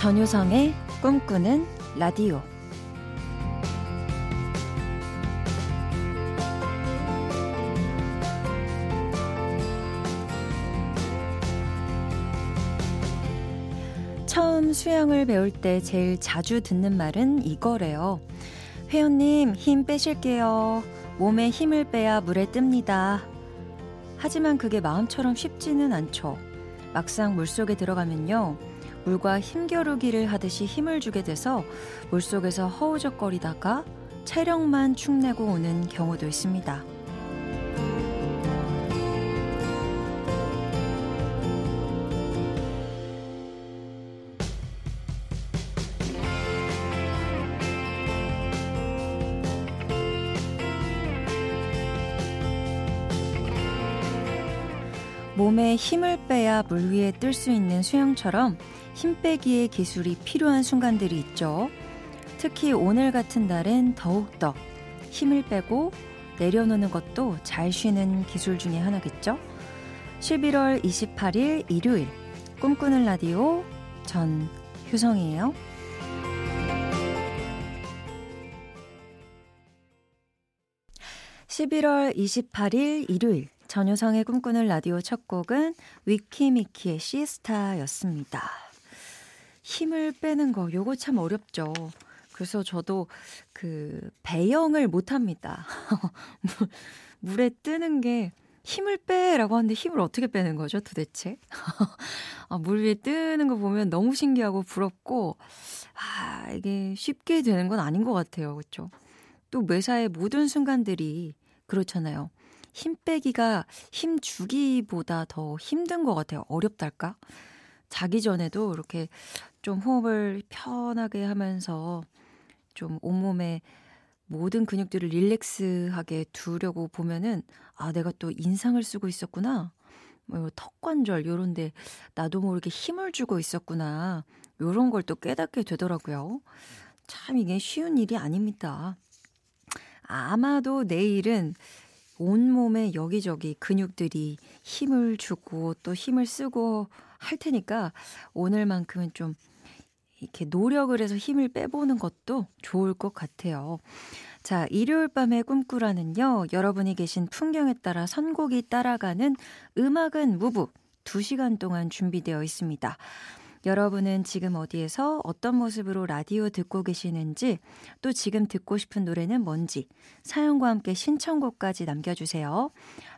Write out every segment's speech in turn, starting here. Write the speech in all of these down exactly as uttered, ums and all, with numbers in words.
전효성의 꿈꾸는 라디오. 처음 수영을 배울 때 제일 자주 듣는 말은 이거래요. 회원님, 힘 빼실게요. 몸에 힘을 빼야 물에 뜹니다. 하지만 그게 마음처럼 쉽지는 않죠. 막상 물속에 들어가면요, 물과 힘겨루기를 하듯이 힘을 주게 돼서 물속에서 허우적거리다가 체력만 축내고 오는 경우도 있습니다. 몸에 힘을 빼야 물 위에 뜰 수 있는 수영처럼 힘 빼기의 기술이 필요한 순간들이 있죠. 특히 오늘 같은 날엔 더욱더 힘을 빼고 내려놓는 것도 잘 쉬는 기술 중에 하나겠죠. 십일월 이십팔일 일요일, 꿈꾸는 라디오, 전 효성이에요. 십일월 이십팔일 일요일, 전효성의 꿈꾸는 라디오 첫 곡은 위키미키의 시스타였습니다. 힘을 빼는 거, 요거 참 어렵죠. 그래서 저도 그 배영을 못합니다. 물에 뜨는 게 힘을 빼라고 하는데 힘을 어떻게 빼는 거죠 도대체? 아, 물 위에 뜨는 거 보면 너무 신기하고 부럽고, 아, 이게 쉽게 되는 건 아닌 것 같아요. 그렇죠? 또 매사의 모든 순간들이 그렇잖아요. 힘 빼기가 힘 주기보다 더 힘든 것 같아요. 어렵달까? 자기 전에도 이렇게 좀 호흡을 편하게 하면서 좀 온몸에 모든 근육들을 릴렉스하게 두려고 보면은, 아, 내가 또 인상을 쓰고 있었구나. 뭐 턱 관절 이런 데 나도 모르게 힘을 주고 있었구나. 이런 걸 또 깨닫게 되더라고요. 참 이게 쉬운 일이 아닙니다. 아마도 내일은 온몸에 여기저기 근육들이 힘을 주고 또 힘을 쓰고 할 테니까 오늘만큼은 좀 이렇게 노력을 해서 힘을 빼보는 것도 좋을 것 같아요. 자, 일요일 밤의 꿈꾸라는요, 여러분이 계신 풍경에 따라 선곡이 따라가는 음악은 무브 두 시간 동안 준비되어 있습니다. 여러분은 지금 어디에서 어떤 모습으로 라디오 듣고 계시는지, 또 지금 듣고 싶은 노래는 뭔지 사연과 함께 신청곡까지 남겨주세요.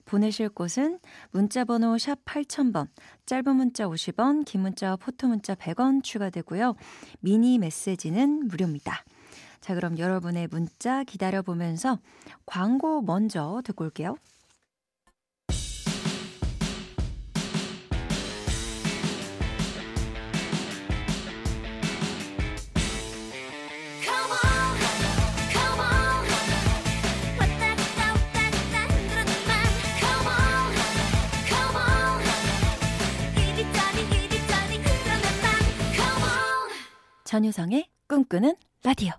보내실 곳은 문자번호 샵 팔천 번, 짧은 문자 오십 원, 긴 문자와 포토문자 백 원 추가되고요. 미니 메시지는 무료입니다. 자, 그럼 여러분의 문자 기다려보면서 광고 먼저 듣고 올게요. 전효성의 꿈꾸는 라디오.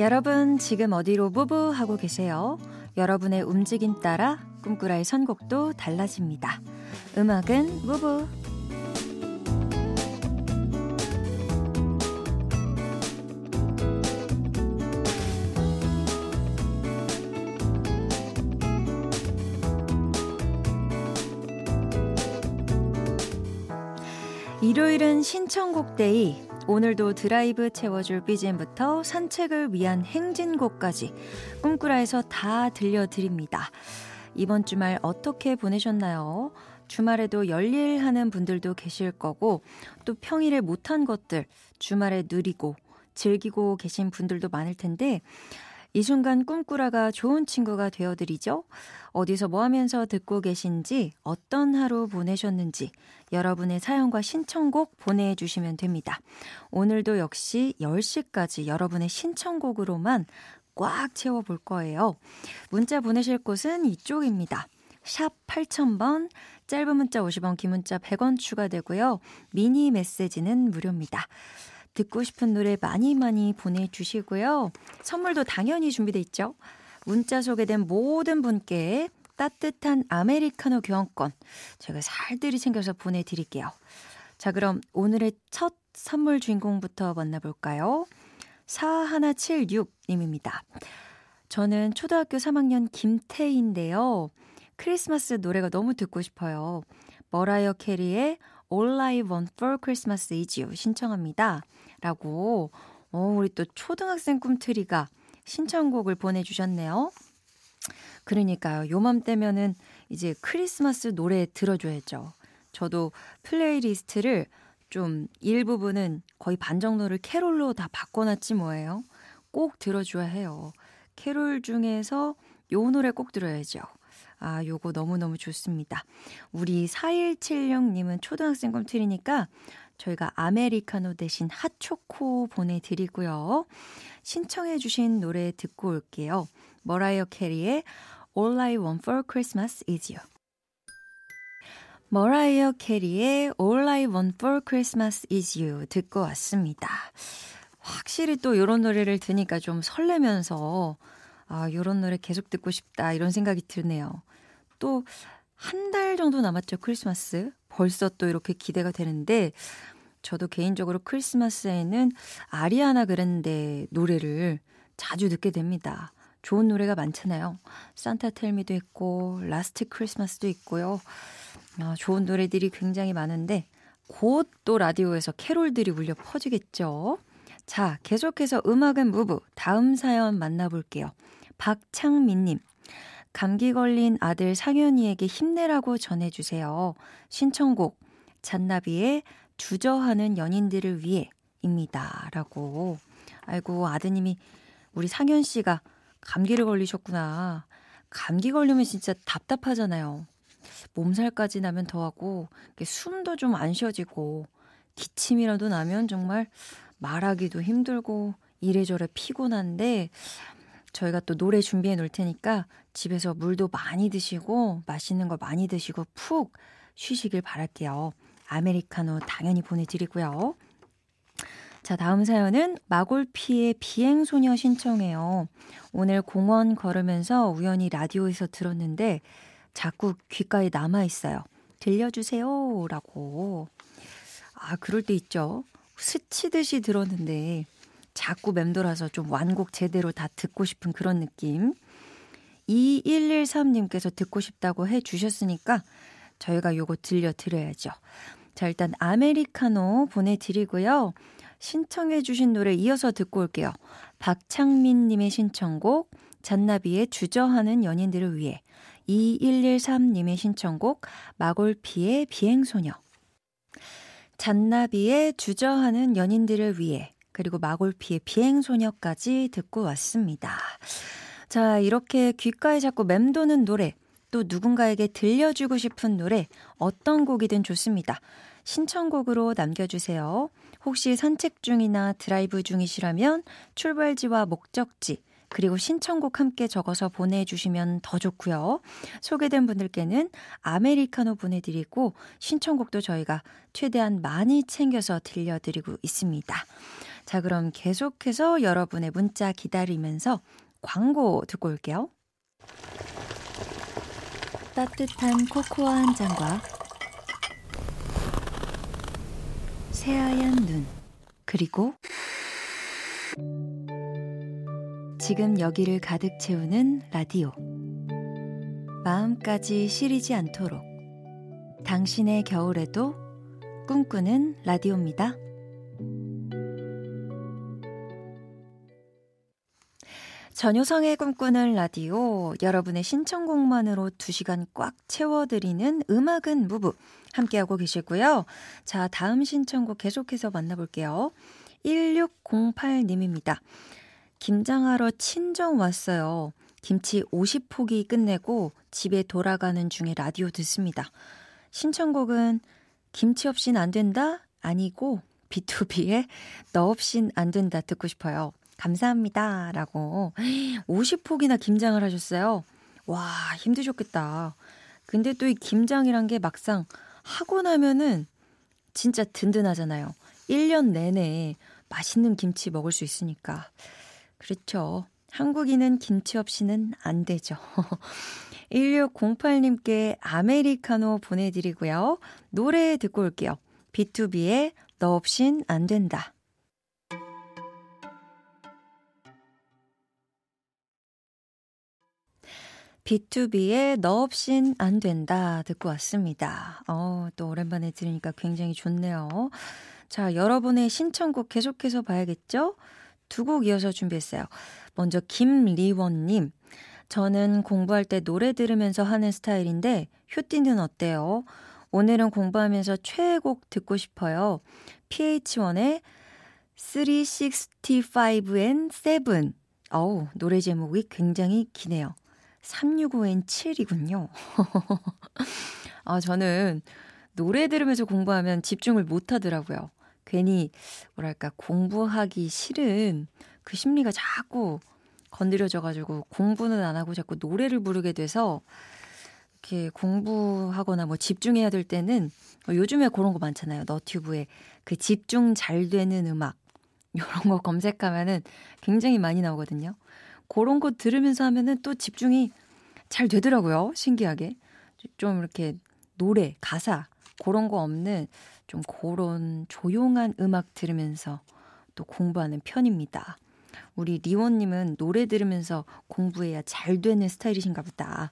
여러분 지금 어디로 무브하고 계세요? 여러분의 움직임 따라 꿈꾸라의 선곡도 달라집니다. 음악은 무브. 일요일은 신청곡 데이. 오늘도 드라이브 채워줄 비지엠부터 산책을 위한 행진곡까지 꿈꾸라에서 다 들려드립니다. 이번 주말 어떻게 보내셨나요? 주말에도 열일하는 분들도 계실 거고, 또 평일에 못한 것들 주말에 누리고 즐기고 계신 분들도 많을 텐데, 이 순간 꿈꾸라가 좋은 친구가 되어드리죠. 어디서 뭐 하면서 듣고 계신지, 어떤 하루 보내셨는지 여러분의 사연과 신청곡 보내주시면 됩니다. 오늘도 역시 열 시까지 여러분의 신청곡으로만 꽉 채워볼 거예요. 문자 보내실 곳은 이쪽입니다. 샵 팔천 번, 짧은 문자 오십 원, 긴 문자 백 원 추가되고요. 미니 메시지는 무료입니다. 듣고 싶은 노래 많이 많이 보내주시고요. 선물도 당연히 준비돼 있죠. 문자 소개된 모든 분께 따뜻한 아메리카노 교환권 제가 살뜰히 챙겨서 보내드릴게요. 자, 그럼 오늘의 첫 선물 주인공부터 만나볼까요? 사천백칠십육님입니다. 저는 초등학교 삼 학년 김태희인데요. 크리스마스 노래가 너무 듣고 싶어요. 머라이어 캐리의 All I Want for Christmas is You 신청합니다. 라고 어, 우리 또 초등학생 꿈트리가 신청곡을 보내주셨네요. 그러니까요. 요맘때면은 이제 크리스마스 노래 들어줘야죠. 저도 플레이리스트를 좀 일부분은 거의 반 정도를 캐롤로 다 바꿔놨지 뭐예요. 꼭 들어줘야 해요. 캐롤 중에서 요 노래 꼭 들어야죠. 아, 요거 너무너무 좋습니다. 우리 사천백칠십육님은 초등학생 꿈틀이니까 저희가 아메리카노 대신 핫초코 보내드리고요. 신청해 주신 노래 듣고 올게요. 머라이어 캐리의 All I Want for Christmas is You. 머라이어 캐리의 All I Want for Christmas is You 듣고 왔습니다. 확실히 또 이런 노래를 드니까 좀 설레면서 아, 이런 노래 계속 듣고 싶다 이런 생각이 드네요. 또 한 달 정도 남았죠, 크리스마스. 벌써 또 이렇게 기대가 되는데 저도 개인적으로 크리스마스에는 아리아나 그랜데 노래를 자주 듣게 됩니다. 좋은 노래가 많잖아요. 산타 텔미도 있고 라스트 크리스마스도 있고요. 아, 좋은 노래들이 굉장히 많은데 곧 또 라디오에서 캐롤들이 울려 퍼지겠죠. 자, 계속해서 음악은 무브 다음 사연 만나볼게요. 박창민님, 감기 걸린 아들 상현이에게 힘내라고 전해주세요. 신청곡 잔나비의 주저하는 연인들을 위해 입니다. 라고. 아이고, 아드님이 우리 상현씨가 감기를 걸리셨구나. 감기 걸리면 진짜 답답하잖아요. 몸살까지 나면 더하고 숨도 좀 안 쉬어지고 기침이라도 나면 정말 말하기도 힘들고 이래저래 피곤한데 저희가 또 노래 준비해 놓을 테니까 집에서 물도 많이 드시고 맛있는 거 많이 드시고 푹 쉬시길 바랄게요. 아메리카노 당연히 보내드리고요. 자, 다음 사연은 마골피의 비행소녀 신청해요. 오늘 공원 걸으면서 우연히 라디오에서 들었는데 자꾸 귓가에 남아있어요. 들려주세요. 라고. 아, 그럴 때 있죠. 스치듯이 들었는데 자꾸 맴돌아서 좀 완곡 제대로 다 듣고 싶은 그런 느낌. 이천백십삼님께서 듣고 싶다고 해주셨으니까 저희가 요거 들려드려야죠. 자, 일단 아메리카노 보내드리고요. 신청해 주신 노래 이어서 듣고 올게요. 박창민님의 신청곡 잔나비의 주저하는 연인들을 위해, 이천백십삼님의 신청곡 마골피의 비행소녀, 잔나비의 주저하는 연인들을 위해, 그리고 마골피의 비행소녀까지 듣고 왔습니다. 자, 이렇게 귓가에 자꾸 맴도는 노래, 또 누군가에게 들려주고 싶은 노래, 어떤 곡이든 좋습니다. 신청곡으로 남겨주세요. 혹시 산책 중이나 드라이브 중이시라면 출발지와 목적지, 그리고 신청곡 함께 적어서 보내주시면 더 좋고요. 소개된 분들께는 아메리카노 보내드리고 신청곡도 저희가 최대한 많이 챙겨서 들려드리고 있습니다. 자, 그럼 계속해서 여러분의 문자 기다리면서 광고 듣고 올게요. 따뜻한 코코아 한 잔과 새하얀 눈, 그리고 지금 여기를 가득 채우는 라디오. 마음까지 시리지 않도록 당신의 겨울에도 꿈꾸는 라디오입니다. 전효성의 꿈꾸는 라디오, 여러분의 신청곡만으로 두 시간 꽉 채워드리는 음악은 무브 함께하고 계시고요. 자, 다음 신청곡 계속해서 만나볼게요. 천육백팔님입니다. 김장하러 친정 왔어요. 김치 오십 포기 끝내고 집에 돌아가는 중에 라디오 듣습니다. 신청곡은 김치 없인 안 된다? 아니고 비투비의 너 없인 안 된다 듣고 싶어요. 감사합니다. 라고. 오십 포기나 김장을 하셨어요. 와, 힘드셨겠다. 근데 또 이 김장이란 게 막상 하고 나면은 진짜 든든하잖아요. 일 년 내내 맛있는 김치 먹을 수 있으니까. 그렇죠. 한국인은 김치 없이는 안 되죠. 일육공팔 님께 아메리카노 보내드리고요. 노래 듣고 올게요. 비투비의 너 없인 안 된다. 비투비의 너 없인 안 된다 듣고 왔습니다. 어, 또 오랜만에 들으니까 굉장히 좋네요. 자, 여러분의 신청곡 계속해서 봐야겠죠? 두 곡 이어서 준비했어요. 먼저 김리원님. 저는 공부할 때 노래 들으면서 하는 스타일인데 휴띠는 어때요? 오늘은 공부하면서 최애곡 듣고 싶어요. 피에이치원의 삼백육십오 앤 칠. 어우, 노래 제목이 굉장히 기네요. 삼백육십오 앤 칠이군요. 아, 저는 노래 들으면서 공부하면 집중을 못하더라고요. 괜히 뭐랄까 공부하기 싫은 그 심리가 자꾸 건드려져가지고 공부는 안 하고 자꾸 노래를 부르게 돼서 이렇게 공부하거나 뭐 집중해야 될 때는 요즘에 그런 거 많잖아요. 너튜브에 그 집중 잘 되는 음악 이런 거 검색하면은 굉장히 많이 나오거든요. 그런 거 들으면서 하면은 또 집중이 잘 되더라고요. 신기하게. 좀 이렇게 노래, 가사 그런 거 없는 좀 그런 조용한 음악 들으면서 또 공부하는 편입니다. 우리 리원님은 노래 들으면서 공부해야 잘 되는 스타일이신가 보다.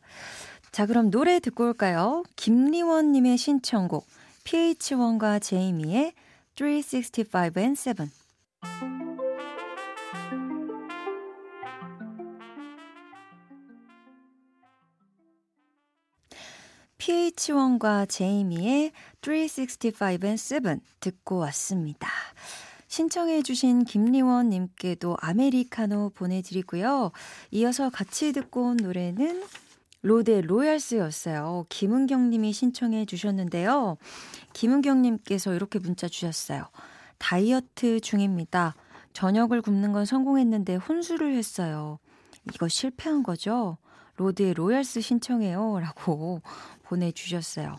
자, 그럼 노래 듣고 올까요? 김리원님의 신청곡 피에이치원과 제이미의 삼백육십오 앤 칠. 피에이치원과 제이미의 삼백육십오 앤 칠 듣고 왔습니다. 신청해 주신 김리원님께도 아메리카노 보내드리고요. 이어서 같이 듣고 온 노래는 로데 로얄스였어요. 김은경님이 신청해 주셨는데요. 김은경님께서 이렇게 문자 주셨어요. 다이어트 중입니다. 저녁을 굶는 건 성공했는데 혼술을 했어요. 이거 실패한 거죠? 로데 로얄스 신청해요. 라고 보내주셨어요.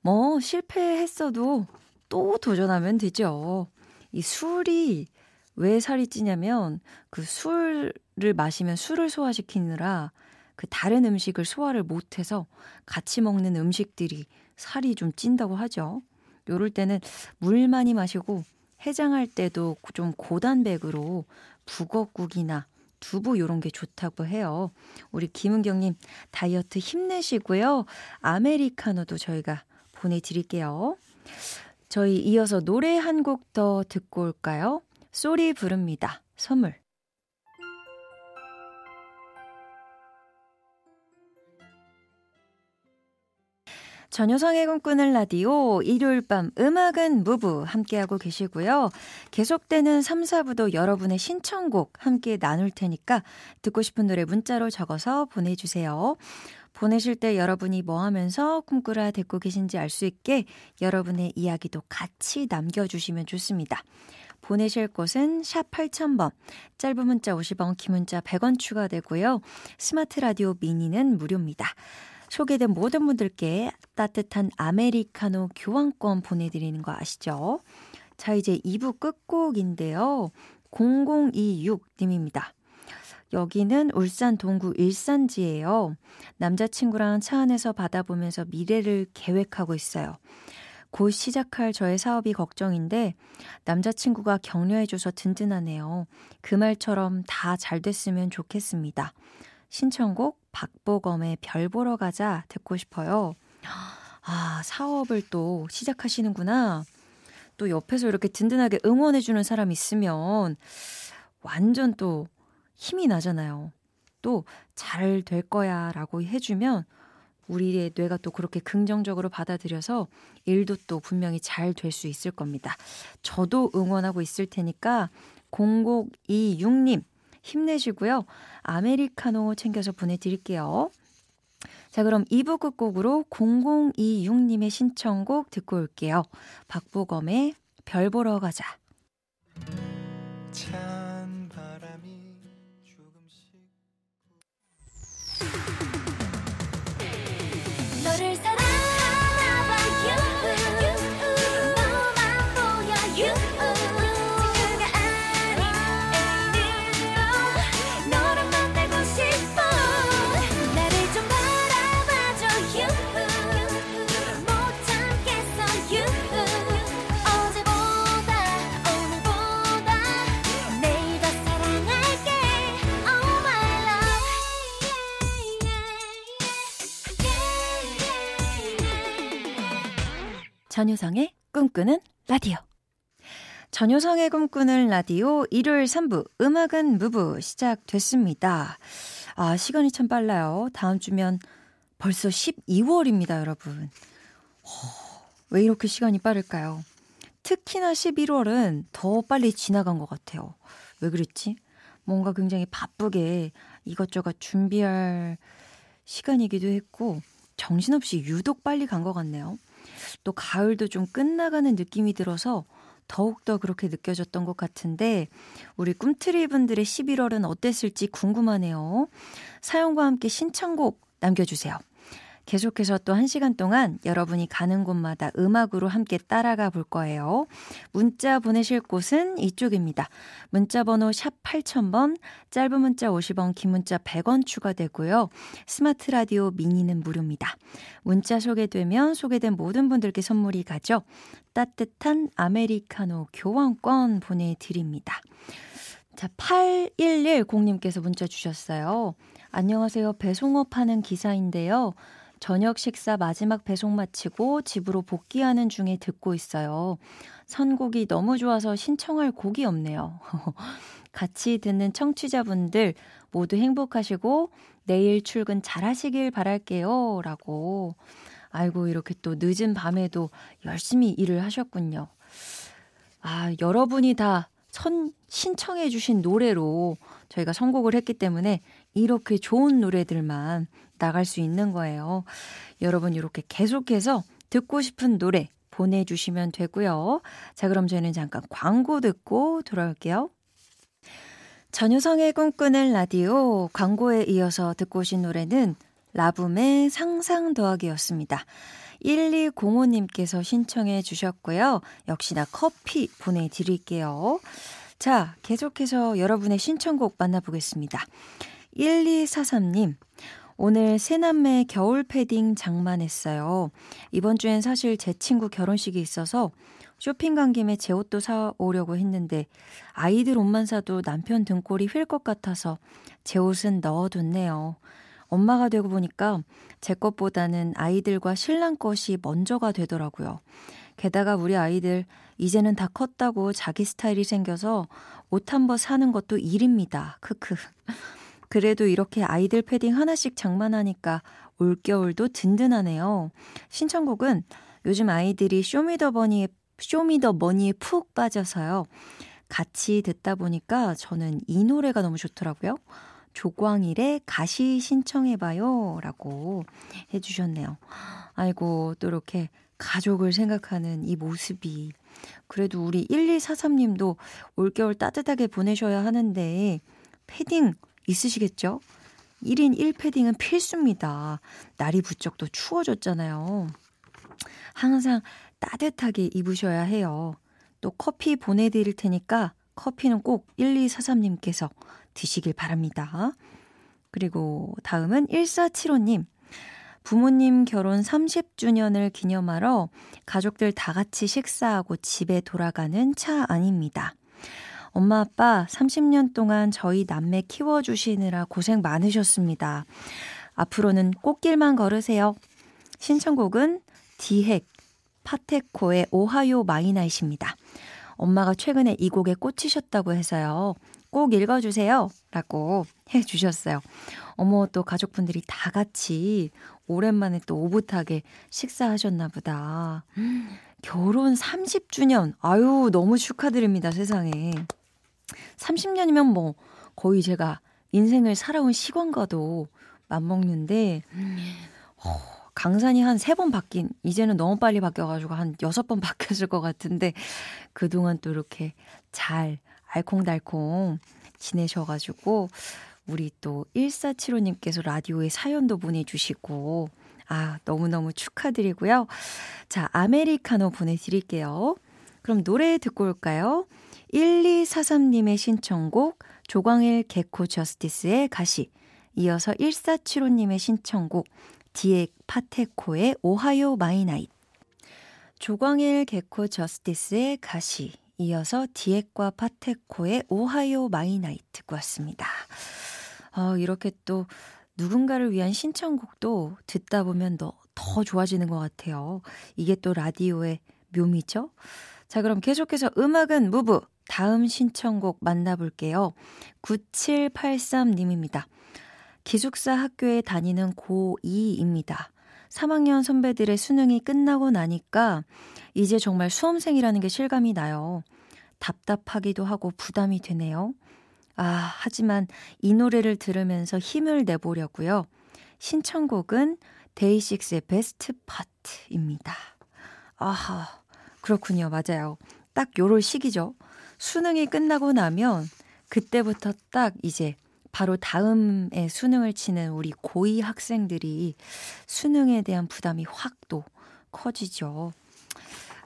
뭐 실패했어도 또 도전하면 되죠. 이 술이 왜 살이 찌냐면 그 술을 마시면 술을 소화시키느라 그 다른 음식을 소화를 못해서 같이 먹는 음식들이 살이 좀 찐다고 하죠. 요럴 때는 물 많이 마시고 해장할 때도 좀 고단백으로 북어국이나 두부 이런 게 좋다고 해요. 우리 김은경님 다이어트 힘내시고요. 아메리카노도 저희가 보내드릴게요. 저희 이어서 노래 한 곡 더 듣고 올까요? 쏘리 부릅니다. 선물. 전효성의 꿈꾸는 라디오 일요일 밤 음악은 무브 함께하고 계시고요. 계속되는 삼, 사 부도 여러분의 신청곡 함께 나눌 테니까 듣고 싶은 노래 문자로 적어서 보내주세요. 보내실 때 여러분이 뭐 하면서 꿈꾸라 듣고 계신지 알 수 있게 여러분의 이야기도 같이 남겨주시면 좋습니다. 보내실 곳은 샵 팔천 번, 짧은 문자 오십 원, 긴 문자 백 원 추가되고요. 스마트 라디오 미니는 무료입니다. 소개된 모든 분들께 따뜻한 아메리카노 교환권 보내드리는 거 아시죠? 자, 이제 이 부 끝곡인데요. 공공이육 님입니다. 여기는 울산 동구 일산지예요. 남자친구랑 차 안에서 바다 보면서 미래를 계획하고 있어요. 곧 시작할 저의 사업이 걱정인데 남자친구가 격려해줘서 든든하네요. 그 말처럼 다 잘 됐으면 좋겠습니다. 신청곡 박보검의 별 보러 가자 듣고 싶어요. 아, 사업을 또 시작하시는구나. 또 옆에서 이렇게 든든하게 응원해주는 사람이 있으면 완전 또 힘이 나잖아요. 또 잘 될 거야 라고 해주면 우리의 뇌가 또 그렇게 긍정적으로 받아들여서 일도 또 분명히 잘 될 수 있을 겁니다. 저도 응원하고 있을 테니까 공공이육 님 힘내시고요. 아메리카노 챙겨서 보내드릴게요. 자, 그럼 이 부 끝곡으로 공공이육 님의 신청곡 듣고 올게요. 박보검의 별 보러 가자. 찬 바람이 너를 사랑하나봐 you 너만 보여 you 지금가 아닌 애들도 전효성의 꿈꾸는 라디오. 전효성의 꿈꾸는 라디오 일요일 삼 부 음악은 무브 시작됐습니다. 아, 시간이 참 빨라요. 다음 주면 벌써 십이월입니다, 여러분. 왜 이렇게 시간이 빠를까요? 특히나 십일월은 더 빨리 지나간 것 같아요. 왜 그랬지? 뭔가 굉장히 바쁘게 이것저것 준비할 시간이기도 했고 정신없이 유독 빨리 간 것 같네요. 또 가을도 좀 끝나가는 느낌이 들어서 더욱더 그렇게 느껴졌던 것 같은데 우리 꿈트리 분들의 십일월은 어땠을지 궁금하네요. 사연과 함께 신청곡 남겨주세요. 계속해서 또 한 시간 동안 여러분이 가는 곳마다 음악으로 함께 따라가 볼 거예요. 문자 보내실 곳은 이쪽입니다. 문자 번호 샵 팔천 번, 짧은 문자 오십 원, 긴 문자 백 원 추가되고요. 스마트 라디오 미니는 무료입니다. 문자 소개되면 소개된 모든 분들께 선물이 가죠. 따뜻한 아메리카노 교환권 보내드립니다. 자, 팔일일공님께서 문자 주셨어요. 안녕하세요. 배송업 하는 기사인데요. 저녁 식사 마지막 배송 마치고 집으로 복귀하는 중에 듣고 있어요. 선곡이 너무 좋아서 신청할 곡이 없네요. 같이 듣는 청취자분들 모두 행복하시고 내일 출근 잘하시길 바랄게요. 라고. 아이고, 이렇게 또 늦은 밤에도 열심히 일을 하셨군요. 아, 여러분이 다 선, 신청해 주신 노래로 저희가 선곡을 했기 때문에 이렇게 좋은 노래들만 나갈 수 있는 거예요. 여러분 이렇게 계속해서 듣고 싶은 노래 보내주시면 되고요. 자, 그럼 저희는 잠깐 광고 듣고 돌아올게요. 전효성의 꿈꾸는 라디오 광고에 이어서 듣고 오신 노래는 라붐의 상상 더하기였습니다. 일이공오님께서 신청해 주셨고요. 역시나 커피 보내드릴게요. 자, 계속해서 여러분의 신청곡 만나보겠습니다. 일이사삼님. 오늘 새남매 겨울 패딩 장만했어요. 이번 주엔 사실 제 친구 결혼식이 있어서 쇼핑 간 김에 제 옷도 사오려고 했는데 아이들 옷만 사도 남편 등골이 휠 것 같아서 제 옷은 넣어뒀네요. 엄마가 되고 보니까 제 것보다는 아이들과 신랑 것이 먼저가 되더라고요. 게다가 우리 아이들 이제는 다 컸다고 자기 스타일이 생겨서 옷 한 벌 사는 것도 일입니다. 크크. 그래도 이렇게 아이들 패딩 하나씩 장만하니까 올겨울도 든든하네요. 신청곡은 요즘 아이들이 쇼미더머니에, 쇼미더머니에 푹 빠져서요. 같이 듣다 보니까 저는 이 노래가 너무 좋더라고요. 조광일의 가시 신청해봐요 라고 해주셨네요. 아이고, 또 이렇게 가족을 생각하는 이 모습이 그래도 우리 일이사삼님도 올겨울 따뜻하게 보내셔야 하는데 패딩 있으시겠죠? 일 인 일 패딩은 필수입니다. 날이 부쩍 또 추워졌잖아요. 항상 따뜻하게 입으셔야 해요. 또 커피 보내드릴 테니까 커피는 꼭 일이사삼님께서 드시길 바랍니다. 그리고 다음은 일사칠오님. 부모님 결혼 삼십 주년을 기념하러 가족들 다 같이 식사하고 집에 돌아가는 차 안입니다. 엄마 아빠 삼십 년 동안 저희 남매 키워주시느라 고생 많으셨습니다. 앞으로는 꽃길만 걸으세요. 신청곡은 디엑, 파테코의 오하요 마이나잇입니다. 엄마가 최근에 이 곡에 꽂히셨다고 해서요. 꼭 읽어주세요 라고 해주셨어요. 어머, 또 가족분들이 다 같이 오랜만에 또 오붓하게 식사하셨나 보다. 결혼 삼십 주년, 아유 너무 축하드립니다. 세상에 삼십 년이면 뭐 거의 제가 인생을 살아온 시간과도 맞먹는데 어, 강산이 한 세 번 바뀐, 이제는 너무 빨리 바뀌어가지고 한 여섯 번 바뀌었을 것 같은데 그동안 또 이렇게 잘 알콩달콩 지내셔가지고 우리 또 일사칠오님께서 라디오에 사연도 보내주시고 아 너무너무 축하드리고요. 자, 아메리카노 보내드릴게요. 그럼 노래 듣고 올까요? 일이사삼님의 신청곡 조광일 개코 저스티스의 가시, 이어서 일사칠오님의 신청곡 디엑 파테코의 오하요 마이나잇. 조광일 개코 저스티스의 가시, 이어서 디엑과 파테코의 오하요 마이나잇 듣고 왔습니다. 어, 이렇게 또 누군가를 위한 신청곡도 듣다 보면 더, 더 좋아지는 것 같아요. 이게 또 라디오의 묘미죠? 자, 그럼 계속해서 음악은 무브 다음 신청곡 만나볼게요. 구칠팔삼 님입니다. 기숙사 학교에 다니는 고이입니다. 삼 학년 선배들의 수능이 끝나고 나니까 이제 정말 수험생이라는 게 실감이 나요. 답답하기도 하고 부담이 되네요. 아, 하지만 이 노래를 들으면서 힘을 내보려고요. 신청곡은 데이식스의 베스트 파트입니다. 아하, 그렇군요. 맞아요. 딱 요럴 시기죠. 수능이 끝나고 나면 그때부터 딱 이제 바로 다음에 수능을 치는 우리 고이 학생들이 수능에 대한 부담이 확 또 커지죠.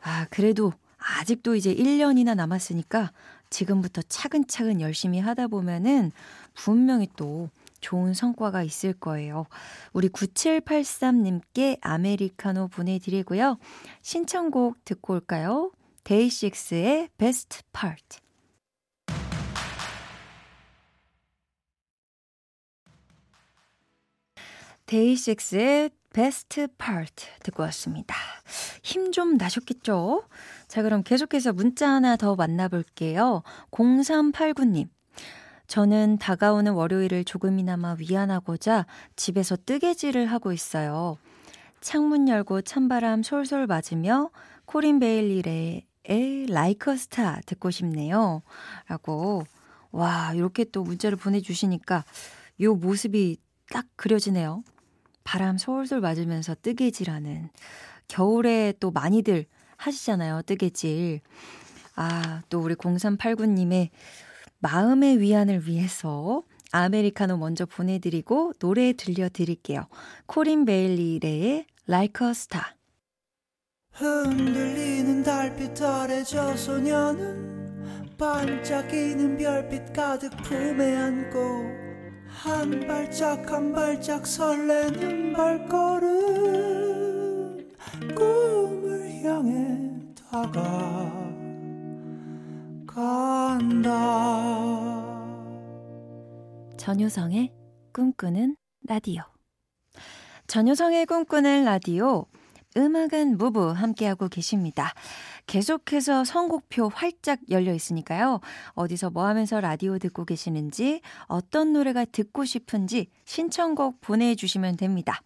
아, 그래도 아직도 이제 일 년이나 남았으니까 지금부터 차근차근 열심히 하다 보면은 분명히 또 좋은 성과가 있을 거예요. 우리 구칠팔삼 님께 아메리카노 보내드리고요. 신청곡 듣고 올까요? 데이식스의 베스트 파트. 데이식스의 베스트 파트 듣고 왔습니다. 힘 좀 나셨겠죠? 자, 그럼 계속해서 문자 하나 더 만나볼게요. 공삼팔구 님. 저는 다가오는 월요일을 조금이나마 위안하고자 집에서 뜨개질을 하고 있어요. 창문 열고 찬바람 솔솔 맞으며 코린 베일리 레의 Like a Star 듣고 싶네요. 라고. 와, 이렇게 또 문자를 보내주시니까 요 모습이 딱 그려지네요. 바람 솔솔 맞으면서 뜨개질하는. 겨울에 또 많이들 하시잖아요, 뜨개질. 아, 또 우리 공삼팔구 님의 마음의 위안을 위해서 아메리카노 먼저 보내드리고 노래 들려드릴게요. 코린 베일리 레의 Like a Star. 흔들리는 달빛 아래 저 소녀는 반짝이는 별빛 가득 품에 안고 한 발짝 한 발짝 설레는 발걸음 꿈을 향해 다가간다. 전효성의 꿈꾸는 라디오. 전효성의 꿈꾸는 라디오, 음악은 무브 함께하고 계십니다. 계속해서 선곡표 활짝 열려 있으니까요. 어디서 뭐 하면서 라디오 듣고 계시는지, 어떤 노래가 듣고 싶은지 신청곡 보내주시면 됩니다.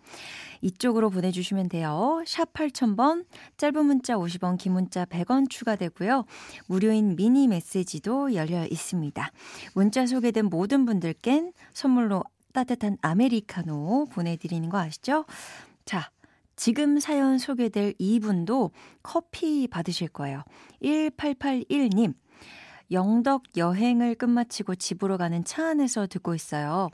이쪽으로 보내주시면 돼요. 샵 팔천 번, 짧은 문자 오십 원, 긴 문자 백 원 추가되고요. 무료인 미니 메시지도 열려 있습니다. 문자 소개된 모든 분들께는 선물로 따뜻한 아메리카노 보내드리는 거 아시죠? 자, 지금 사연 소개될 이분도 커피 받으실 거예요. 일팔팔일 님. 영덕 여행을 끝마치고 집으로 가는 차 안에서 듣고 있어요.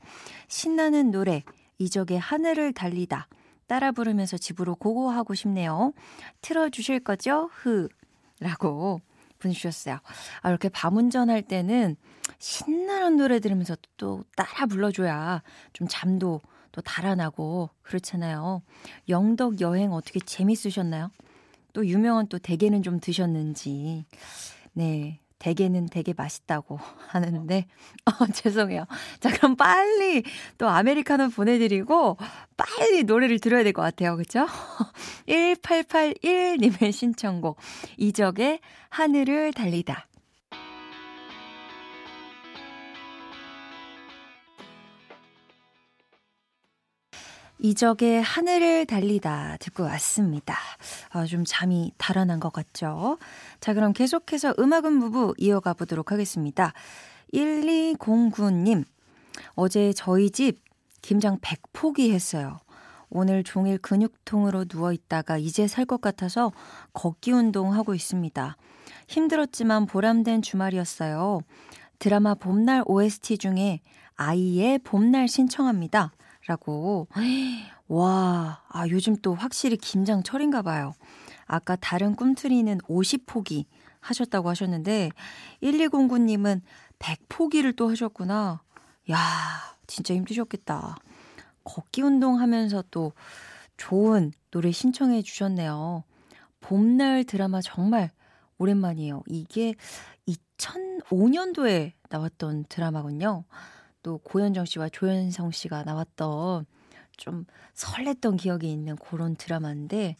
신나는 노래 이적의 하늘을 달리다 따라 부르면서 집으로 고고하고 싶네요. 틀어주실 거죠? 흐 라고 보내주셨어요. 아, 이렇게 밤 운전할 때는 신나는 노래 들으면서 또 따라 불러줘야 좀 잠도 또 달아나고 그렇잖아요. 영덕 여행 어떻게 재밌으셨나요? 또 유명한 또 대게는 좀 드셨는지. 네, 대게는 되게 맛있다고 하는데 어, 죄송해요. 자, 그럼 빨리 또 아메리카노 보내드리고 빨리 노래를 들어야 될 것 같아요. 그렇죠? 일팔팔일 님의 신청곡 이적의 하늘을 달리다. 이적의 하늘을 달리다 듣고 왔습니다. 아, 좀 잠이 달아난 것 같죠? 자, 그럼 계속해서 음악은 무브 이어가 보도록 하겠습니다. 일이공구 님. 어제 저희 집 김장 백 포기 했어요. 오늘 종일 근육통으로 누워있다가 이제 살 것 같아서 걷기 운동하고 있습니다. 힘들었지만 보람된 주말이었어요. 드라마 봄날 오에스티 중에 아이의 봄날 신청합니다. 라고. 와, 아, 요즘 또 확실히 김장철인가 봐요. 아까 다른 꿈틀이는 오십 포기 하셨다고 하셨는데 일이공구 님은 백 포기를 또 하셨구나. 야, 진짜 힘드셨겠다. 걷기 운동하면서 또 좋은 노래 신청해 주셨네요. 봄날 드라마 정말 오랜만이에요. 이게 이천오 년도에 나왔던 드라마군요. 또 고현정 씨와 조현성 씨가 나왔던 좀 설렜던 기억이 있는 그런 드라마인데,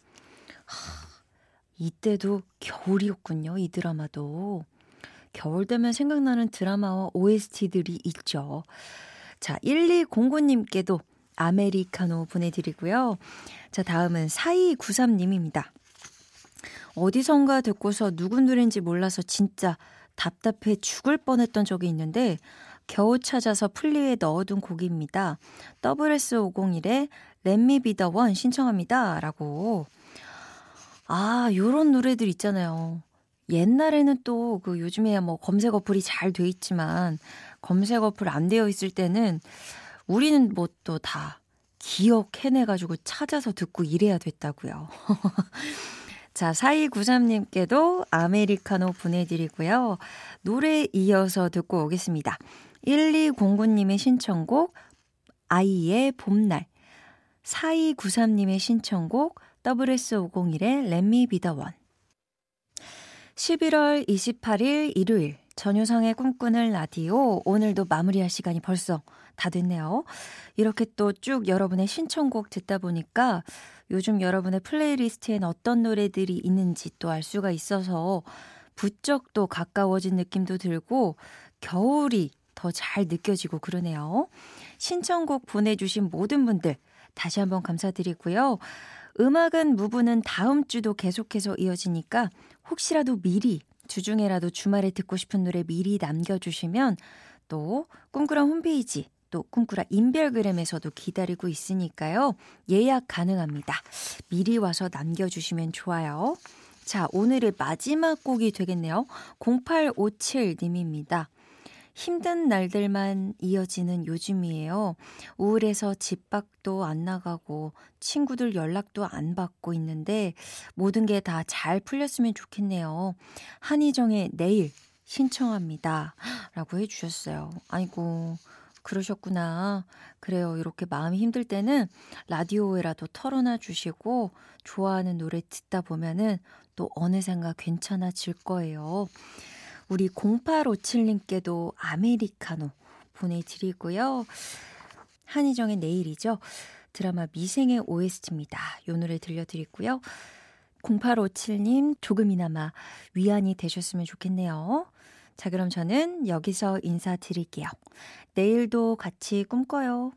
하, 이때도 겨울이었군요. 이 드라마도. 겨울 되면 생각나는 드라마와 오에스티들이 있죠. 자, 일이공구 님께도 아메리카노 보내드리고요. 자, 다음은 사이구삼 님입니다. 어디선가 듣고서 누군 노래인지 몰라서 진짜 답답해 죽을 뻔했던 적이 있는데 겨우 찾아서 플리에 넣어둔 곡입니다. 에스에스오공일의 Let Me Be The One 신청합니다. 라고. 아, 요런 노래들 있잖아요. 옛날에는 또 그 요즘에야 뭐 검색 어플이 잘 돼 있지만 검색 어플 안 되어 있을 때는 우리는 뭐 또 다 기억해내가지고 찾아서 듣고 이래야 됐다고요. 자, 사이구삼 님께도 아메리카노 보내드리고요. 노래 이어서 듣고 오겠습니다. 일이공구 님의 신청곡 아이의 봄날, 사이구삼 님의 신청곡 에스에스오공일의 Let Me Be The One. 십일월 이십팔일 일요일 전효성의 꿈꾸는 라디오, 오늘도 마무리할 시간이 벌써 다 됐네요. 이렇게 또 쭉 여러분의 신청곡 듣다 보니까 요즘 여러분의 플레이리스트엔 어떤 노래들이 있는지 또 알 수가 있어서 부쩍 또 가까워진 느낌도 들고 겨울이 더 잘 느껴지고 그러네요. 신청곡 보내주신 모든 분들 다시 한번 감사드리고요. 음악은 무브는 다음 주도 계속해서 이어지니까 혹시라도 미리 주중에라도 주말에 듣고 싶은 노래 미리 남겨주시면 또 꿈꾸라 홈페이지, 또 꿈꾸라 인별그램에서도 기다리고 있으니까요. 예약 가능합니다. 미리 와서 남겨주시면 좋아요. 자, 오늘의 마지막 곡이 되겠네요. 공팔오칠 님입니다. 힘든 날들만 이어지는 요즘이에요. 우울해서 집 밖도 안 나가고 친구들 연락도 안 받고 있는데 모든 게 다 잘 풀렸으면 좋겠네요. 한희정의 내일 신청합니다. 라고 해주셨어요. 아이고, 그러셨구나. 그래요. 이렇게 마음이 힘들 때는 라디오에라도 털어놔 주시고 좋아하는 노래 듣다 보면은 또 어느샌가 괜찮아질 거예요. 우리 공팔오칠 님께도 아메리카노 보내드리고요. 한희정의 내일이죠. 드라마 미생의 오에스티입니다. 이 노래 들려드리고요. 공팔오칠 님 조금이나마 위안이 되셨으면 좋겠네요. 자, 그럼 저는 여기서 인사드릴게요. 내일도 같이 꿈꿔요.